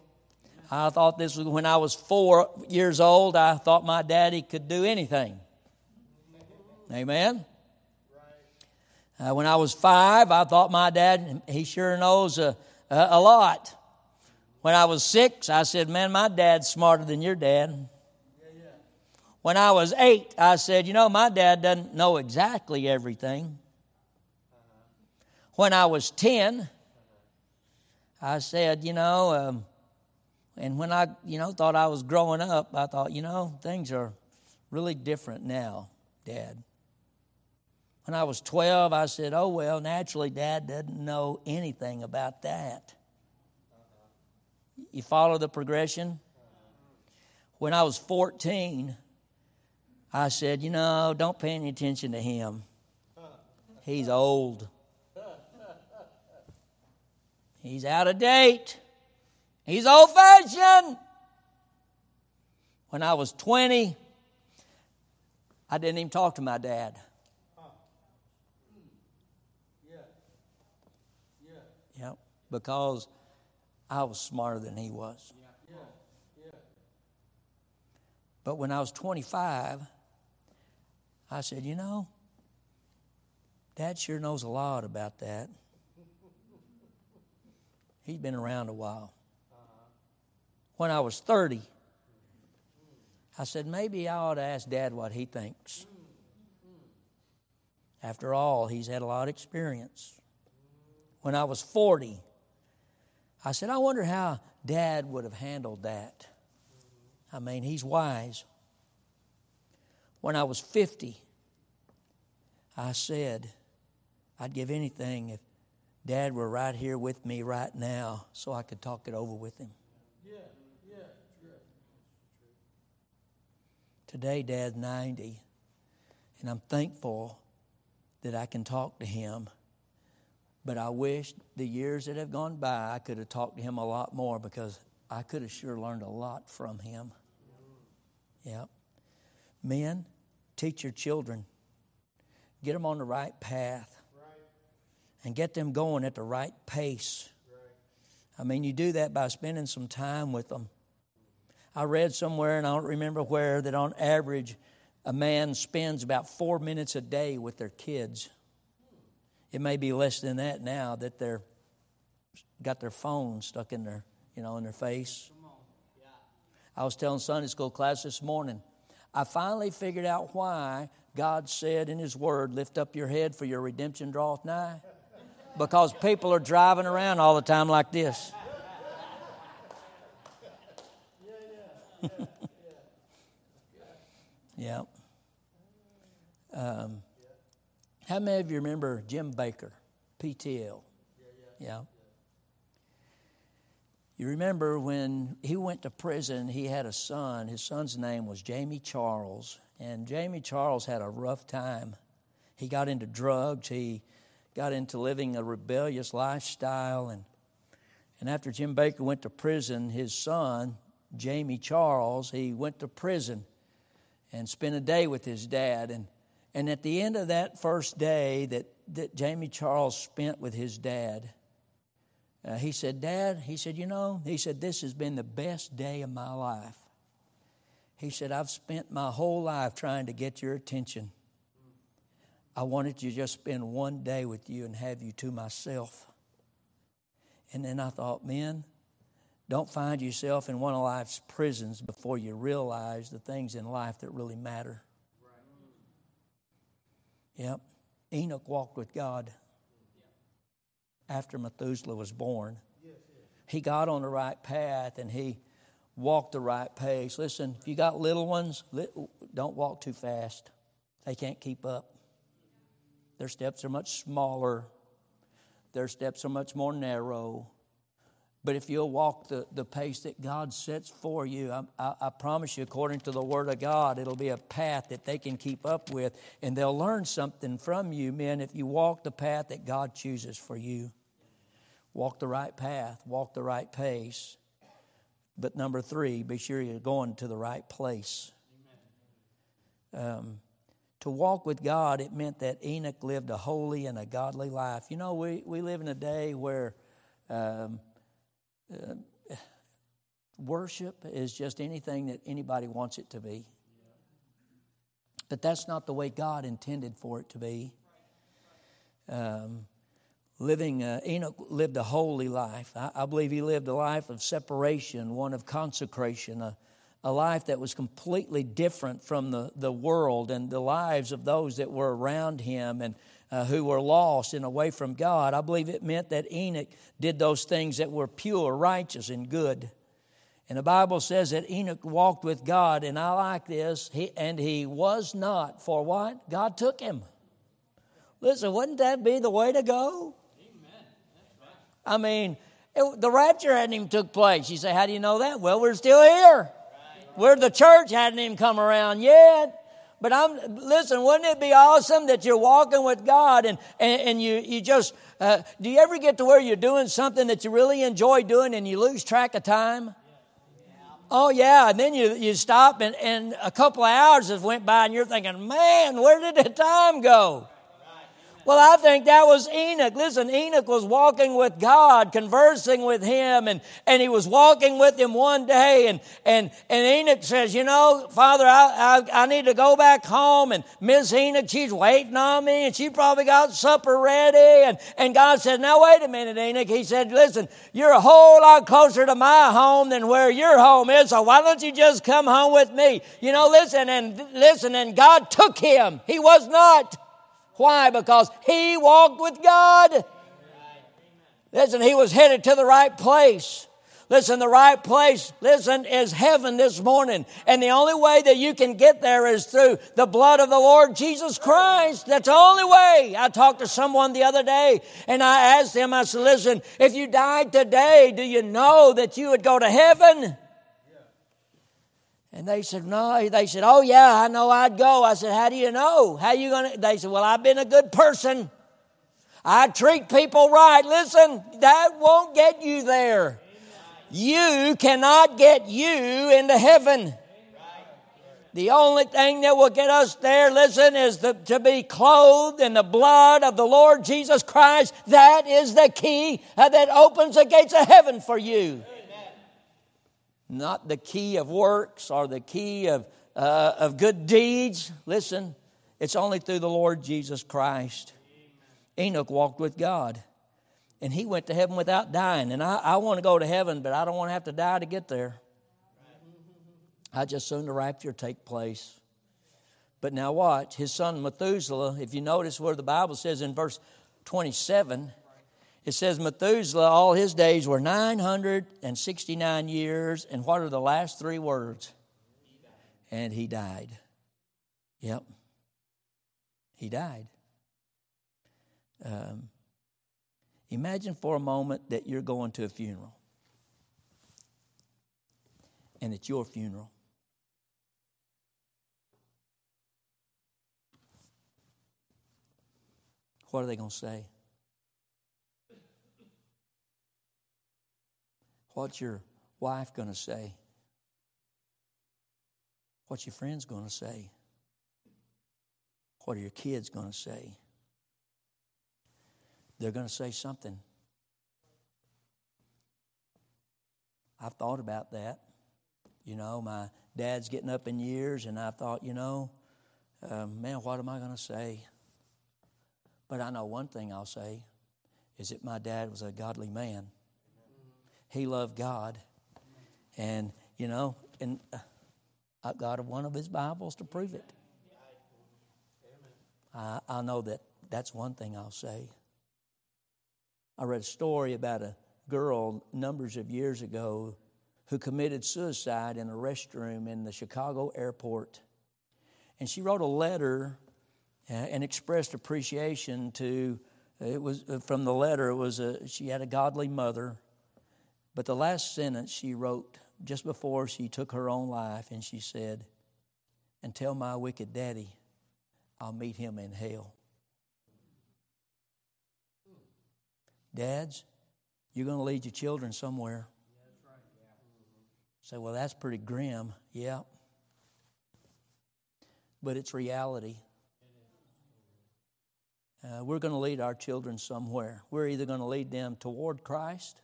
I thought this was when I was 4 years old. I thought my daddy could do anything. Amen. When I was 5, I thought my dad, he sure knows a lot. When I was 6, I said, man, my dad's smarter than your dad. When I was 8, I said, you know, my dad doesn't know exactly everything. When I was 10, I said, you know, and when I, you know, thought I was growing up, I thought, you know, things are really different now, Dad. When I was 12, I said, oh, well, naturally, Dad doesn't know anything about that. You follow the progression? When I was 14, I said, you know, don't pay any attention to him. He's old. He's out of date. He's old-fashioned. When I was 20, I didn't even talk to my dad. Yeah, because I was smarter than he was. But when I was 25, I said, you know, Dad sure knows a lot about that. He's been around a while. When I was 30, I said, maybe I ought to ask Dad what he thinks. After all, he's had a lot of experience. When I was 40, I said, I wonder how Dad would have handled that. I mean, he's wise. When I was 50, I said, I'd give anything if Dad were right here with me right now so I could talk it over with him. Yeah. Today, Dad's 90, and I'm thankful that I can talk to him. But I wish the years that have gone by, I could have talked to him a lot more, because I could have sure learned a lot from him. Yeah. Men, teach your children. Get them on the right path. And get them going at the right pace. I mean, you do that by spending some time with them. I read somewhere, and I don't remember where, that on average, a man spends about 4 minutes a day with their kids. It may be less than that now that they're got their phone stuck in their, in their face. Yeah. I was telling Sunday school class this morning, I finally figured out why God said in His Word, lift up your head for your redemption draweth nigh. Because people are driving around all the time like this. Yeah. How many of you remember Jim Bakker, PTL? Yeah. You remember when he went to prison, he had a son. His son's name was Jamie Charles. And Jamie Charles had a rough time. He got into drugs. He got into living a rebellious lifestyle. And after Jim Bakker went to prison, his son, Jamie Charles, he went to prison and spent a day with his dad. And at the end of that first day that Jamie Charles spent with his dad, he said, Dad, he said, this has been the best day of my life. He said, I've spent my whole life trying to get your attention. I wanted to just spend one day with you and have you to myself. And then I thought, men, don't find yourself in one of life's prisons before you realize the things in life that really matter. Yep. Enoch walked with God after Methuselah was born. He got on the right path and he walked the right pace. Listen, if you got little ones, don't walk too fast. They can't keep up. Their steps are much smaller. Their steps are much more narrow. But if you'll walk the pace that God sets for you, I promise you, according to the Word of God, it'll be a path that they can keep up with. And they'll learn something from you, men, if you walk the path that God chooses for you. Walk the right path. Walk the right pace. But number 3, be sure you're going to the right place. To walk with God, it meant that Enoch lived a holy and a godly life. You know, we live in a day where... worship is just anything that anybody wants it to be. But that's not the way God intended for it to be. Enoch lived a holy life. I believe he lived a life of separation, one of consecration, a life that was completely different from the world and the lives of those that were around him and who were lost and away from God. I believe it meant that Enoch did those things that were pure, righteous, and good. And the Bible says that Enoch walked with God, and I like this, he was not, for what? God took him. Listen, wouldn't that be the way to go? Amen. That's right. I mean, the rapture hadn't even took place. You say, how do you know that? Well, we're still here. Right. Where the church hadn't even come around yet. But listen, wouldn't it be awesome that you're walking with God and you just, do you ever get to where you're doing something that you really enjoy doing and you lose track of time? Yeah. Oh, yeah, and then you stop and a couple of hours has went by and you're thinking, man, where did the time go? Well, I think that was Enoch. Listen, Enoch was walking with God, conversing with Him, and he was walking with Him one day, and Enoch says, Father, I need to go back home, and Miss Enoch, she's waiting on me, and she probably got supper ready, and God said, now wait a minute, Enoch. He said, listen, you're a whole lot closer to my home than where your home is, so why don't you just come home with me? Listen, and God took him. He was not. Why? Because he walked with God. Listen, he was headed to the right place. Listen, the right place, is heaven this morning. And the only way that you can get there is through the blood of the Lord Jesus Christ. That's the only way. I talked to someone the other day, and I asked him, I said, listen, if you died today, do you know that you would go to heaven? And they said, no. They said, oh, yeah, I know I'd go. I said, how do you know? How you going to? They said, well, I've been a good person. I treat people right. Listen, that won't get you there. You cannot get you into heaven. The only thing that will get us there, listen, is to be clothed in the blood of the Lord Jesus Christ. That is the key that opens the gates of heaven for you. Not the key of works or the key of good deeds. Listen, it's only through the Lord Jesus Christ. Enoch walked with God. and he went to heaven without dying. And I want to go to heaven, but I don't want to have to die to get there. I just soon the rapture take place. But now watch, his son Methuselah, if you notice where the Bible says in verse 27, it says, Methuselah, all his days were 969 years. And what are the last three words? And he died. Yep. He died. Imagine for a moment that you're going to a funeral. And it's your funeral. What are they going to say? What's your wife going to say? What's your friends going to say? What are your kids going to say? They're going to say something. I've thought about that. You know, my dad's getting up in years, and I thought, you know, man, what am I going to say? But I know one thing I'll say is that my dad was a godly man. He loved God. And, you know, and I've got one of his Bibles to prove it. I know that that's one thing I'll say. I read a story about a girl numbers of years ago who committed suicide in a restroom in the Chicago airport. And she wrote a letter and expressed appreciation to, it was from the letter, it was she had a godly mother. But the last sentence she wrote just before she took her own life, and she said, "And tell my wicked daddy I'll meet him in hell." Dads, you're going to lead your children somewhere. Say, well, that's pretty grim. Yeah. But it's reality. We're going to lead our children somewhere. We're either going to lead them toward Christ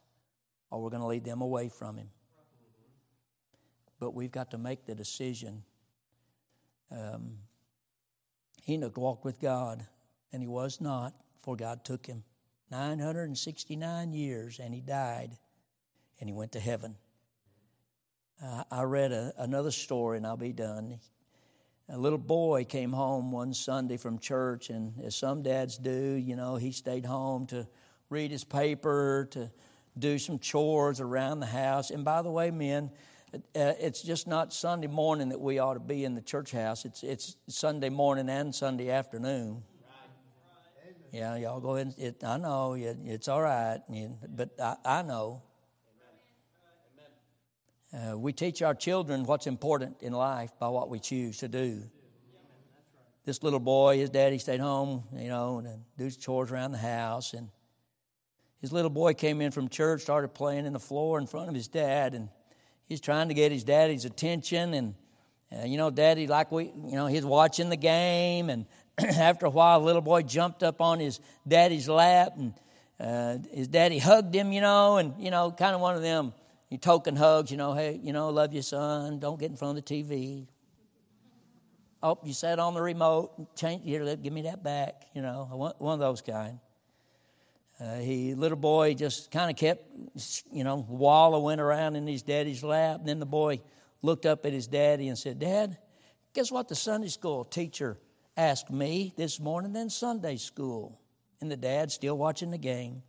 or we're going to lead them away from Him. But we've got to make the decision. Enoch walked with God, and he was not, for God took him. 969 years, and he died, and he went to heaven. I read another story, and I'll be done. A little boy came home one Sunday from church, and as some dads do, you know, he stayed home to read his paper, to do some chores around the house. And by the way, men, it's just not Sunday morning that we ought to be in the church house. It's Sunday morning and Sunday afternoon. Yeah, y'all go ahead. I know it's all right, but I know. We teach our children what's important in life by what we choose to do. This little boy, his daddy stayed home, you know, and do chores around the house. And his little boy came in from church, started playing in the floor in front of his dad, and he's trying to get his daddy's attention. And you know, daddy, like we, you know, he's watching the game. And after a while, the little boy jumped up on his daddy's lap, and his daddy hugged him, you know, and, you know, kind of one of them token hugs, you know, hey, you know, love you, son, don't get in front of the TV. Oh, you sat on the remote, change, here, give me that back, you know, one of those kind. Little boy just kind of kept, you know, wallowing around in his daddy's lap. And then the boy looked up at his daddy and said, "Dad, guess what the Sunday school teacher asked me this morning in Sunday school?" And the dad, still watching the game,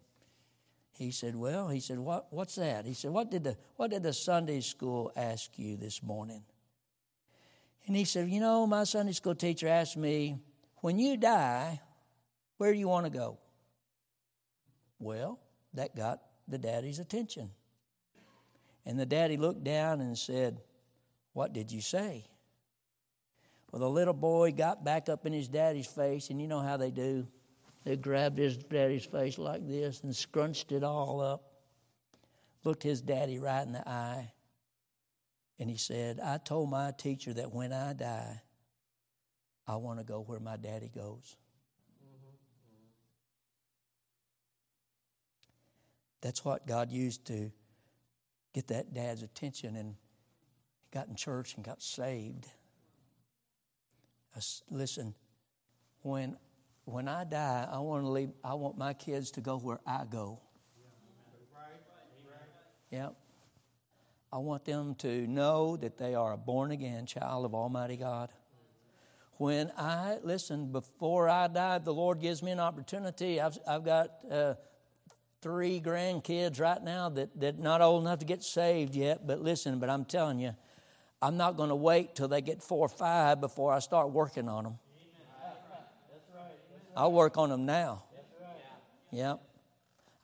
he said, "Well," he said, "What's that?" He said, "What did the Sunday school ask you this morning?" And he said, "You know, my Sunday school teacher asked me, when you die, where do you want to go?" Well, that got the daddy's attention. And the daddy looked down and said, "What did you say?" Well, the little boy got back up in his daddy's face, and you know how they do. They grabbed his daddy's face like this and scrunched it all up, looked his daddy right in the eye, and he said, "I told my teacher that when I die, I want to go where my daddy goes." That's what God used to get that dad's attention, and got in church and got saved. Listen, when I die, I want my kids to go where I go. Yep. I want them to know that they are a born-again child of Almighty God. When I, listen, before I die, the Lord gives me an opportunity. I've got three grandkids right now that not old enough to get saved yet. But listen, I'm telling you, I'm not going to wait till they get 4 or 5 before I start working on them. I'll work on them now. Yep.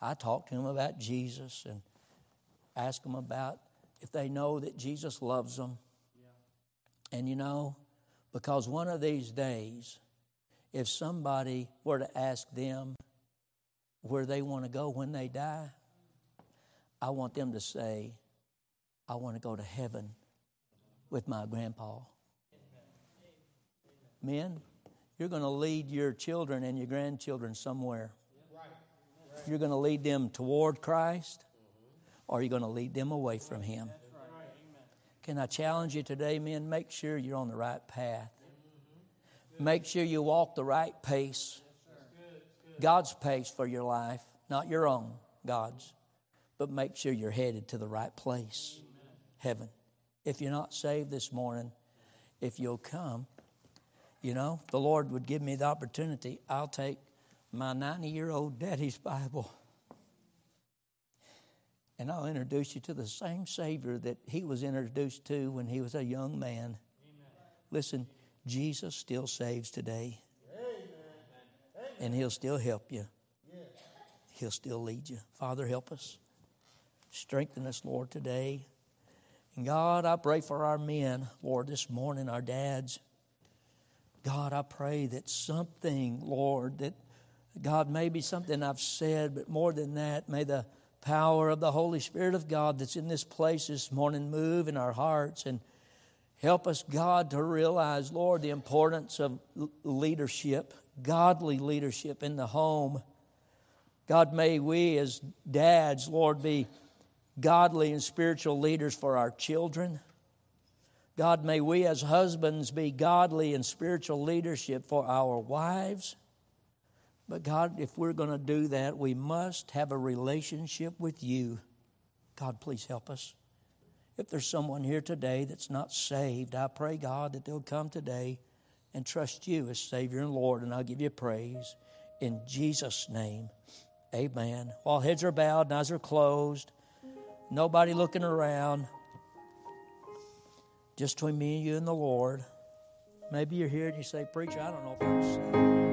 I talk to them about Jesus and ask them about if they know that Jesus loves them. Yeah. And you know, because one of these days, if somebody were to ask them where they want to go when they die, I want them to say, I want to go to heaven with my grandpa. Amen. Men, you're going to lead your children and your grandchildren somewhere. Yeah. Right. Right. You're going to lead them toward Christ. Or are you going to lead them away from Him? Right. Can I challenge you today, men? Make sure you're on the right path. Make sure you walk the right pace. God's pace for your life, not your own, God's. But make sure you're headed to the right place, heaven. If you're not saved this morning, if you'll come, you know, the Lord would give me the opportunity. I'll take my 90-year-old daddy's Bible. And I'll introduce you to the same Savior that he was introduced to when he was a young man. Amen. Listen, Jesus still saves today. Amen. And He'll still help you. Yes. He'll still lead you. Father, help us. Strengthen us, Lord, today. And God, I pray for our men, Lord, this morning, our dads. God, I pray that something, Lord, that God, maybe something I've said, but more than that, may the power of the Holy Spirit of God that's in this place this morning move in our hearts and help us, God, to realize, Lord, the importance of leadership, godly leadership in the home. God, may we as dads, Lord, be godly and spiritual leaders for our children. God, may we as husbands be godly and spiritual leadership for our wives. But God, if we're going to do that, we must have a relationship with You. God, please help us. If there's someone here today that's not saved, I pray, God, that they'll come today and trust You as Savior and Lord, and I'll give You praise in Jesus' name. Amen. While heads are bowed and eyes are closed, nobody looking around, just between me and you and the Lord. Maybe you're here and you say, Preacher, I don't know if I'm saved.